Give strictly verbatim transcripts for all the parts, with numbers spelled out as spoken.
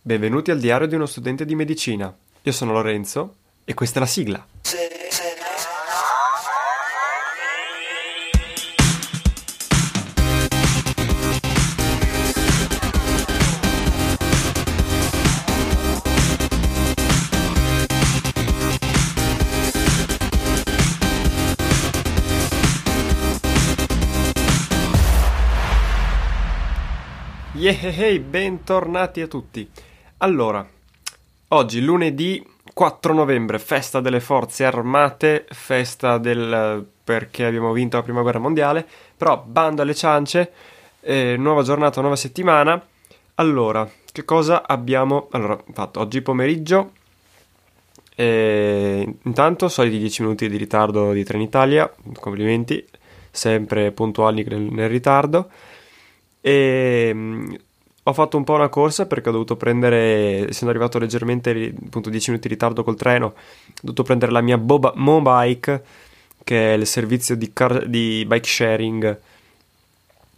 Benvenuti al diario di uno studente di medicina. Io sono Lorenzo e questa è la sigla. Yehehe, bentornati a tutti. Allora, oggi lunedì quattro novembre, festa delle forze armate, festa del perché abbiamo vinto la prima guerra mondiale, però bando alle ciance, eh, nuova giornata, nuova settimana. Allora, che cosa abbiamo allora fatto oggi pomeriggio? Eh, intanto, soliti dieci minuti di ritardo di Trenitalia, complimenti, sempre puntuali nel, nel ritardo. E mh, ho fatto un po' una corsa perché ho dovuto prendere, essendo arrivato leggermente appunto dieci minuti di ritardo col treno, ho dovuto prendere la mia Boba, Mobike, che è il servizio di, car- di bike sharing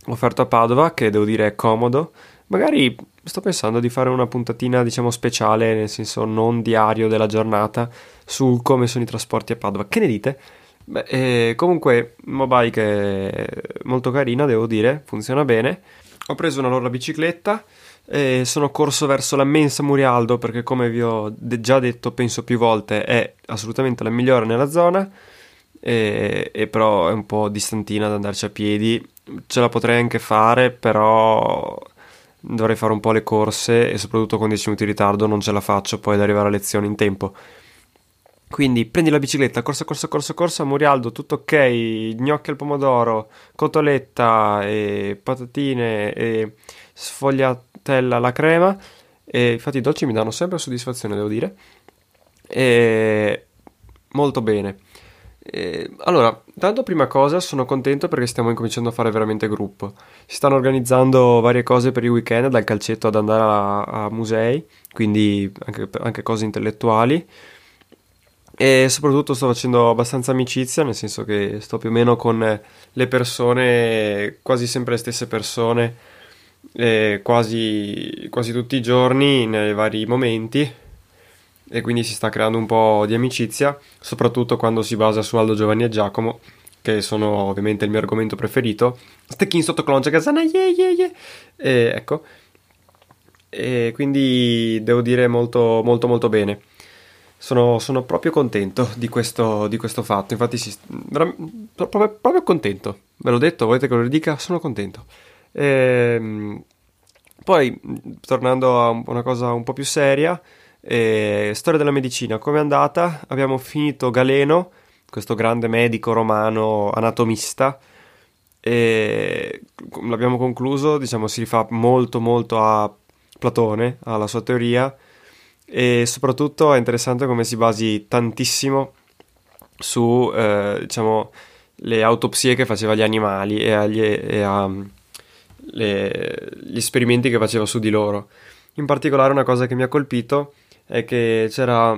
offerto a Padova, che devo dire è comodo. Magari sto pensando di fare una puntatina, diciamo, speciale, nel senso non diario della giornata, su come sono i trasporti a Padova. Che ne dite? Beh, eh, comunque Mobike è molto carina, devo dire, funziona bene. Ho preso una loro bicicletta e sono corso verso la Mensa Murialdo perché, come vi ho de- già detto penso più volte, è assolutamente la migliore nella zona e-, e però è un po' distantina da andarci a piedi. Ce la potrei anche fare, però dovrei fare un po' le corse e soprattutto con dieci minuti di ritardo non ce la faccio poi ad arrivare a lezione in tempo. Quindi prendi la bicicletta, corsa, corsa, corsa, corsa, Murialdo, tutto ok, gnocchi al pomodoro, cotoletta, e patatine e sfogliatella alla crema. E infatti i dolci mi danno sempre soddisfazione, devo dire. E molto bene. E allora, tanto prima cosa, sono contento perché stiamo incominciando a fare veramente gruppo. Si stanno organizzando varie cose per il weekend, dal calcetto ad andare a, a musei, quindi anche, anche cose intellettuali. E soprattutto sto facendo abbastanza amicizia, nel senso che sto più o meno con le persone, quasi sempre le stesse persone, eh, quasi, quasi tutti i giorni, nei vari momenti, e quindi si sta creando un po' di amicizia, soprattutto quando si basa su Aldo Giovanni e Giacomo, che sono ovviamente il mio argomento preferito. Stecchin sotto cloncia, casana, yeah, yeah, yeah. E ecco, e quindi devo dire molto molto molto bene. Sono, sono proprio contento di questo, di questo fatto, infatti si, vera, proprio, proprio contento, ve l'ho detto, volete che lo ridica? Sono contento. Ehm, poi, tornando a una cosa un po' più seria, eh, storia della medicina, com'è andata? Abbiamo finito Galeno, questo grande medico romano anatomista, e l'abbiamo concluso, diciamo si rifà molto molto a Platone, alla sua teoria, e soprattutto è interessante come si basi tantissimo su eh, diciamo le autopsie che faceva agli animali e agli e a, le, gli esperimenti che faceva su di loro. In particolare una cosa che mi ha colpito è che c'era,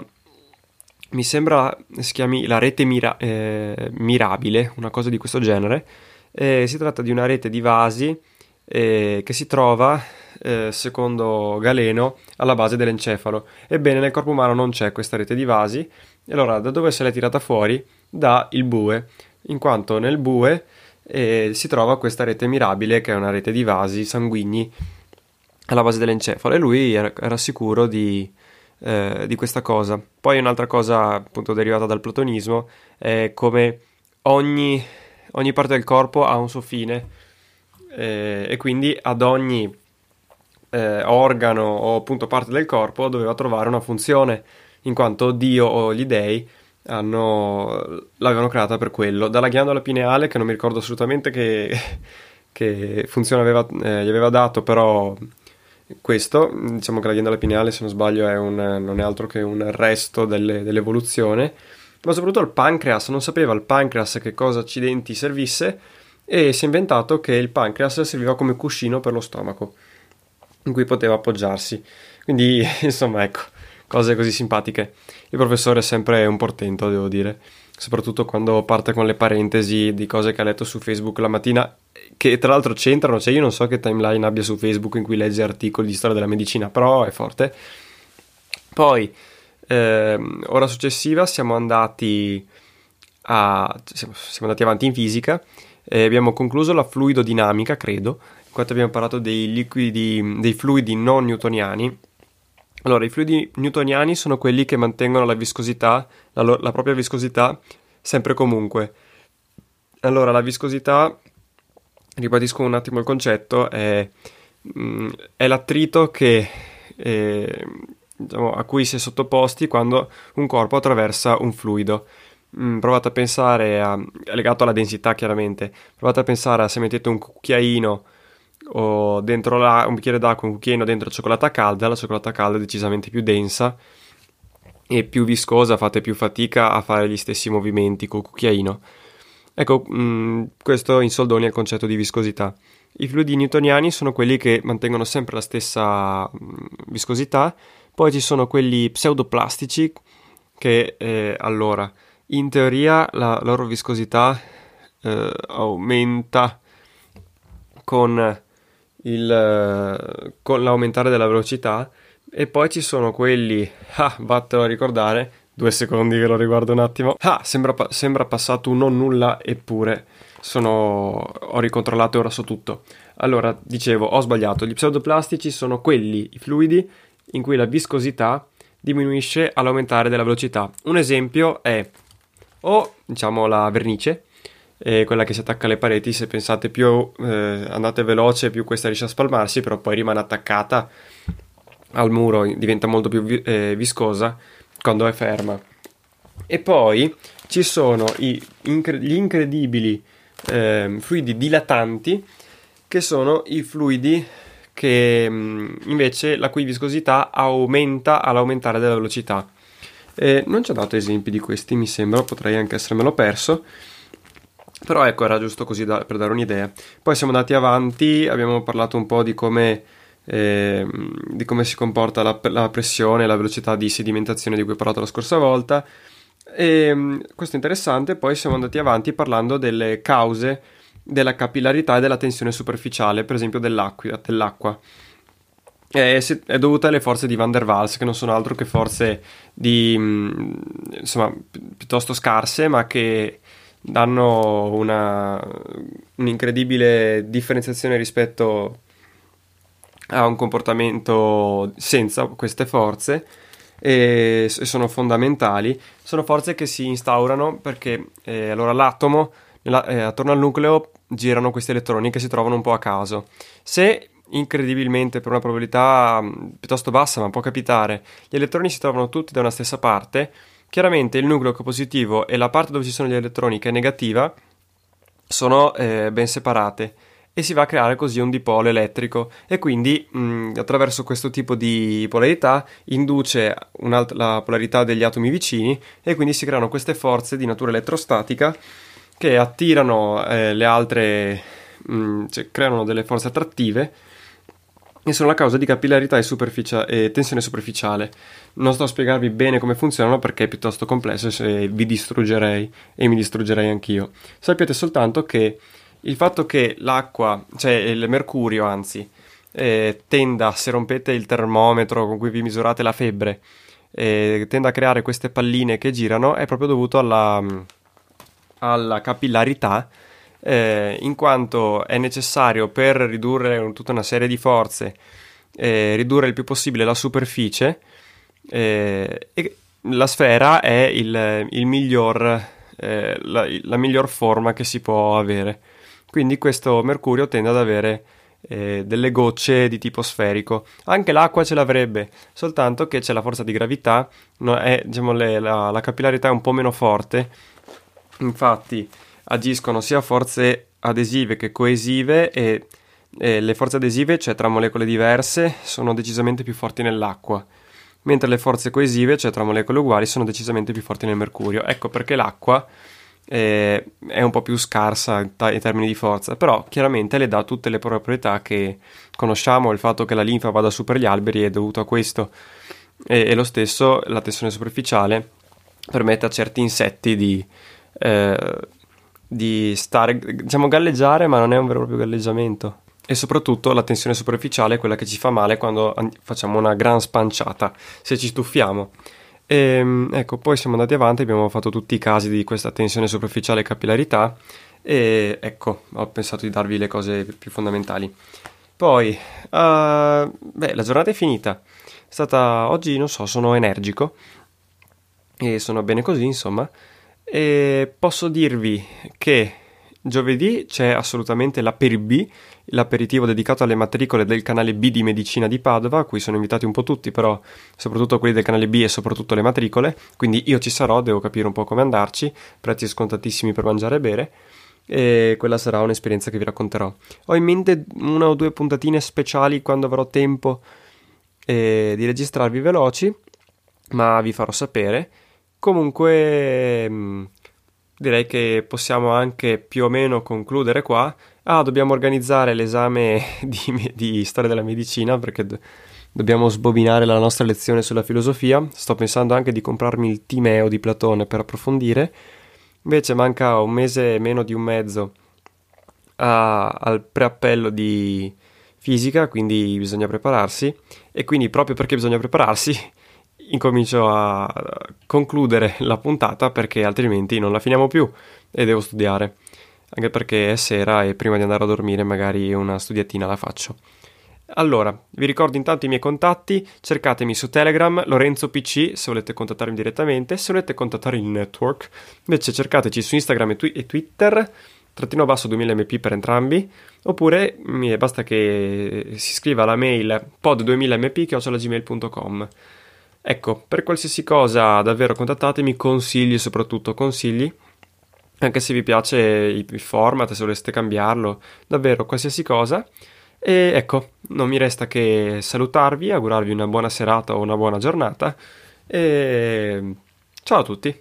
mi sembra si chiami la rete mira, eh, mirabile, una cosa di questo genere, e si tratta di una rete di vasi eh, che si trova Eh, secondo Galeno alla base dell'encefalo. Ebbene, nel corpo umano non c'è questa rete di vasi, e allora da dove se l'è tirata fuori? Da il bue, in quanto nel bue eh, si trova questa rete mirabile, che è una rete di vasi sanguigni alla base dell'encefalo, e lui era, era sicuro di, eh, di questa cosa. Poi un'altra cosa appunto derivata dal platonismo è come ogni, ogni parte del corpo ha un suo fine, eh, e quindi ad ogni eh, organo o appunto parte del corpo doveva trovare una funzione, in quanto Dio o gli dei hanno, l'avevano creata per quello. Dalla ghiandola pineale, che non mi ricordo assolutamente che, che funzione aveva, eh, gli aveva dato, però questo, diciamo che la ghiandola pineale, se non sbaglio, è un, non è altro che un resto delle, dell'evoluzione, ma soprattutto il pancreas. Non sapeva il pancreas che cosa accidenti servisse, e si è inventato che il pancreas serviva come cuscino per lo stomaco, in cui poteva appoggiarsi. Quindi insomma, ecco, cose così simpatiche. Il professore è sempre un portento, devo dire, soprattutto quando parte con le parentesi di cose che ha letto su Facebook la mattina, che tra l'altro c'entrano, cioè io non so che timeline abbia su Facebook in cui legge articoli di storia della medicina, però è forte. Poi, ehm, ora successiva, siamo andati a siamo, siamo andati avanti in fisica, e abbiamo concluso la fluidodinamica, credo, in quanto abbiamo parlato dei liquidi, dei fluidi non newtoniani. Allora, i fluidi newtoniani sono quelli che mantengono la viscosità, la, lo- la propria viscosità, sempre e comunque. Allora, la viscosità, ribadisco un attimo il concetto, è, mh, è l'attrito che, eh, diciamo, a cui si è sottoposti quando un corpo attraversa un fluido. Mh, provate a pensare, a, è legato alla densità chiaramente, provate a pensare a se mettete un cucchiaino o dentro la, un bicchiere d'acqua, un cucchiaino dentro cioccolata calda, la cioccolata calda è decisamente più densa e più viscosa, fate più fatica a fare gli stessi movimenti col cucchiaino. Ecco, mh, questo in soldoni è il concetto di viscosità. I fluidi newtoniani sono quelli che mantengono sempre la stessa mh, viscosità. Poi ci sono quelli pseudoplastici che, eh, allora, in teoria la loro viscosità eh, aumenta con il con l'aumentare della velocità. E poi ci sono quelli, ah, vattelo a ricordare, due secondi che lo riguardo un attimo, ah, sembra, sembra passato un non nulla, eppure sono, ho ricontrollato e ora so tutto. Allora, dicevo, ho sbagliato, gli pseudoplastici sono quelli, i fluidi in cui la viscosità diminuisce all'aumentare della velocità. Un esempio è, o diciamo la vernice, e quella che si attacca alle pareti, se pensate più eh, andate veloce più questa riesce a spalmarsi, però poi rimane attaccata al muro, diventa molto più vi- eh, viscosa quando è ferma. E poi ci sono i incre- gli incredibili eh, fluidi dilatanti, che sono i fluidi che mh, invece la cui viscosità aumenta all'aumentare della velocità. Eh, non ci ho dato esempi di questi, mi sembra, potrei anche essermelo perso, però ecco, era giusto così da, per dare un'idea. Poi siamo andati avanti, abbiamo parlato un po' di come, eh, di come si comporta la, la pressione e la velocità di sedimentazione di cui ho parlato la scorsa volta, e questo è interessante. Poi siamo andati avanti parlando delle cause della capillarità e della tensione superficiale, per esempio dell'acqua, dell'acqua. È, è dovuta alle forze di Van der Waals, che non sono altro che forze di, insomma, piuttosto scarse, ma che danno una un'incredibile differenziazione rispetto a un comportamento senza queste forze, e, e sono fondamentali. Sono forze che si instaurano perché eh, allora l'atomo, la, eh, attorno al nucleo girano questi elettroni che si trovano un po' a caso. Se incredibilmente, per una probabilità mh, piuttosto bassa, ma può capitare, gli elettroni si trovano tutti da una stessa parte, chiaramente il nucleo che è positivo e la parte dove ci sono gli elettroni che è negativa sono eh, ben separate, e si va a creare così un dipolo elettrico, e quindi mh, attraverso questo tipo di polarità induce un'alt- la polarità degli atomi vicini, e quindi si creano queste forze di natura elettrostatica che attirano eh, le altre, mh, cioè, creano delle forze attrattive, e sono la causa di capillarità e, superficia- e tensione superficiale. Non sto a spiegarvi bene come funzionano perché è piuttosto complesso, se vi distruggerei, e mi distruggerei anch'io. Sappiate soltanto che il fatto che l'acqua, cioè il mercurio anzi, eh, tenda, se rompete il termometro con cui vi misurate la febbre, eh, tende a creare queste palline che girano, è proprio dovuto alla, alla capillarità, Eh, in quanto è necessario per ridurre tutta una serie di forze eh, ridurre il più possibile la superficie, eh, e la sfera è il, il miglior, eh, la, la miglior forma che si può avere. Quindi questo mercurio tende ad avere eh, delle gocce di tipo sferico. Anche l'acqua ce l'avrebbe, soltanto che c'è la forza di gravità, no, è, diciamo, le, la, la capillarità è un po' meno forte, infatti agiscono sia forze adesive che coesive, e, e le forze adesive, cioè tra molecole diverse, sono decisamente più forti nell'acqua, mentre le forze coesive, cioè tra molecole uguali, sono decisamente più forti nel mercurio. Ecco perché l'acqua eh, è un po' più scarsa in, ta- in termini di forza, però chiaramente le dà tutte le proprietà che conosciamo. Il fatto che la linfa vada su per gli alberi è dovuto a questo, e, e lo stesso la tensione superficiale permette a certi insetti di... Eh, di stare, diciamo, galleggiare, ma non è un vero e proprio galleggiamento. E soprattutto la tensione superficiale è quella che ci fa male quando facciamo una gran spanciata, se ci tuffiamo. E, ecco, poi siamo andati avanti, abbiamo fatto tutti i casi di questa tensione superficiale e capillarità, e ecco, ho pensato di darvi le cose più fondamentali. Poi, uh, beh, la giornata è finita, è stata, oggi non so, sono energico e sono bene così, insomma. E posso dirvi che giovedì c'è assolutamente l'Aper B, l'aperitivo dedicato alle matricole del canale B di Medicina di Padova, a cui sono invitati un po' tutti, però soprattutto quelli del canale B e soprattutto le matricole, quindi io ci sarò, devo capire un po' come andarci, prezzi scontatissimi per mangiare e bere, e quella sarà un'esperienza che vi racconterò. Ho in mente una o due puntatine speciali quando avrò tempo eh, di registrarvi veloci, ma vi farò sapere. Comunque direi che possiamo anche più o meno concludere qua. Ah, dobbiamo organizzare l'esame di, di storia della medicina, perché do- dobbiamo sbobinare la nostra lezione sulla filosofia. Sto pensando anche di comprarmi il Timeo di Platone per approfondire. Invece manca un mese, meno di un mezzo, a- al preappello di fisica, quindi bisogna prepararsi. E quindi proprio perché bisogna prepararsi... incomincio a concludere la puntata, perché altrimenti non la finiamo più e devo studiare, anche perché è sera e prima di andare a dormire magari una studiatina la faccio. Allora, vi ricordo intanto i miei contatti, cercatemi su Telegram, Lorenzo P C, se volete contattarmi direttamente, se volete contattare il network, invece cercateci su Instagram e, twi- e Twitter, trattino basso duemila m p per entrambi, oppure mh, basta che si scriva alla mail pod duemila m p chiocciola gmail punto com. Ecco, per qualsiasi cosa davvero contattatemi, consigli, soprattutto consigli, anche se vi piace il format, se voleste cambiarlo, davvero qualsiasi cosa. E ecco, non mi resta che salutarvi, augurarvi una buona serata o una buona giornata, e ciao a tutti.